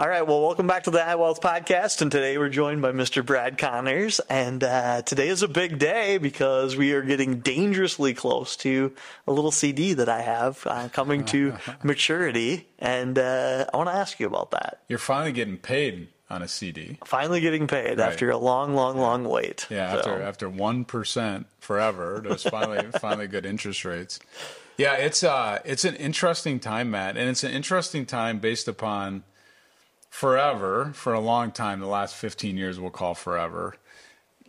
All right, well, welcome back to the iWealth Podcast, and today we're joined by Mr. Brad Connors, and today is a big day because we are getting dangerously close to a little CD that I have coming to maturity, and I want to ask you about that. You're finally getting paid on a CD. Finally getting paid, right, after a long, long, long wait. Yeah, after 1% forever, there's finally good interest rates. Yeah, it's an interesting time, Matt, and it's an interesting time based upon forever, for a long time, the last 15 years we'll call forever.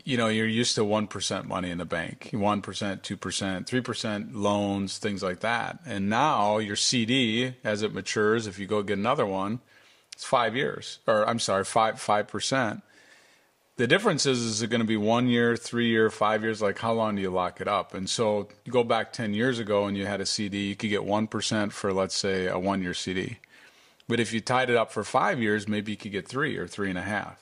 You know, you're used to 1% money in the bank, 1%, 2%, 3% loans, things like that. And now your CD, as it matures, if you go get another one, it's 5 years, or I'm sorry, 5%. The difference is it going to be 1 year, 3 year, 5 years? Like, how long do you lock it up? And so you go back 10 years ago and you had a CD, you could get 1% for, let's say, a 1 year CD. But if you tied it up for 5 years, maybe you could get 3 or 3.5.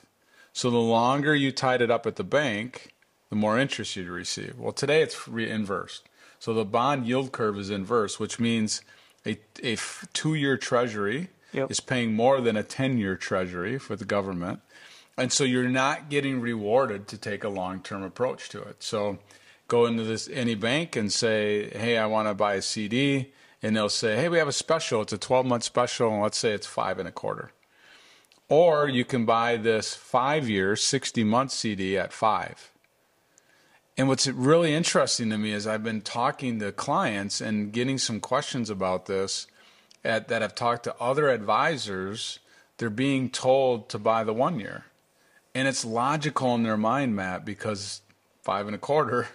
So the longer you tied it up at the bank, the more interest you'd receive. Well, today it's inversed. So the bond yield curve is inverse, which means a 2 year treasury is paying more than a 10 year treasury for the government. And so you're not getting rewarded to take a long-term approach to it. So go into any bank and say, hey, I want to buy a CD. And they'll say, hey, we have a special. It's a 12-month special, and let's say it's 5.25. Or you can buy this 5-year, 60-month CD at 5. And what's really interesting to me is I've been talking to clients and getting some questions about this that I've talked to other advisors. They're being told to buy the 1 year. And it's logical in their mind, Matt, because 5.25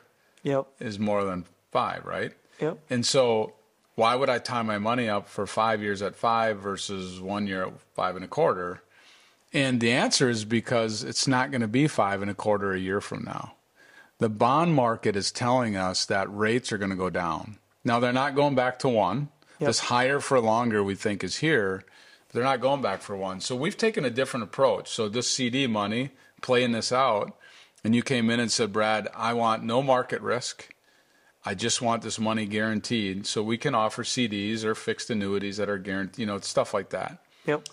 is more than 5, right? Yep. And so why would I tie my money up for 5 years at 5 versus 1 year at 5.25? And the answer is because it's not going to be 5.25 a year from now. The bond market is telling us that rates are going to go down. Now, they're not going back to 1. Yep. This higher for longer we think is here. They're not going back for 1. So we've taken a different approach. So this CD money, playing this out, and you came in and said, Brad, I want no market risk. I just want this money guaranteed. So we can offer CDs or fixed annuities that are guaranteed, you know, stuff like that. Yep.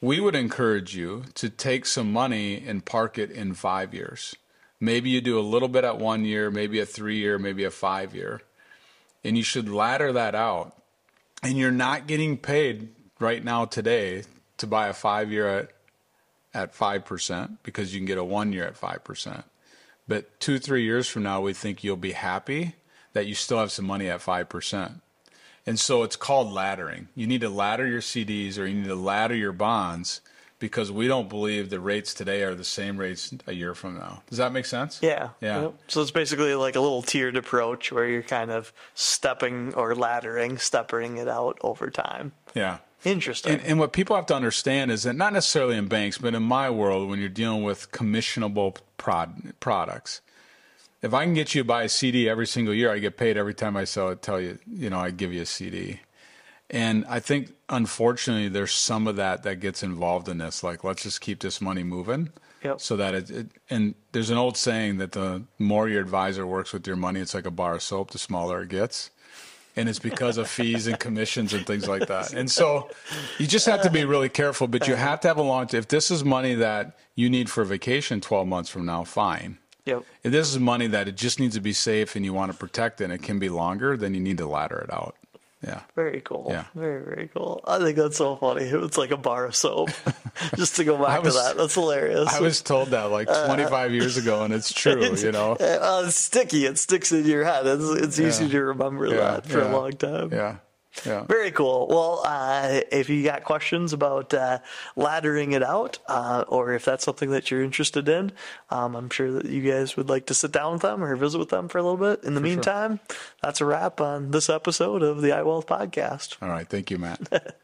We would encourage you to take some money and park it in 5 years. Maybe you do a little bit at 1 year, maybe a 3 year, maybe a 5 year. And you should ladder that out. And you're not getting paid right now today to buy a 5 year at 5% because you can get a 1 year at 5%. But 2-3 years from now, we think you'll be happy that you still have some money at 5%. And so it's called laddering. You need to ladder your CDs or you need to ladder your bonds because we don't believe the rates today are the same rates a year from now. Does that make sense? Yeah. Yeah. So it's basically like a little tiered approach where you're kind of stepping or laddering, steppering it out over time. Yeah. Interesting. And what people have to understand is that not necessarily in banks, but in my world, when you're dealing with commissionable products, if I can get you to buy a CD every single year, I get paid every time I sell it, tell you, you know, I give you a CD. And I think, unfortunately, there's some of that gets involved in this. Like, let's just keep this money moving. Yep. So that and there's an old saying that the more your advisor works with your money, it's like a bar of soap, the smaller it gets. And it's because of fees and commissions and things like that. And so you just have to be really careful, but you have to have a long term. If this is money that you need for vacation 12 months from now, fine. Yep. If this is money that it just needs to be safe and you want to protect it and it can be longer, then you need to ladder it out. Yeah. Very cool. Yeah. Very, very cool. I think that's so funny. It's like a bar of soap. Just to go back to that. That's hilarious. I was told that like 25 years ago, and it's true, you know. It's sticky. It sticks in your head. It's easy to remember that for a long time. Yeah. Yeah. Very cool. Well, if you got questions about laddering it out, or if that's something that you're interested in, I'm sure that you guys would like to sit down with them or visit with them for a little bit. In the meantime, that's a wrap on this episode of the iWealth Podcast. All right. Thank you, Matt.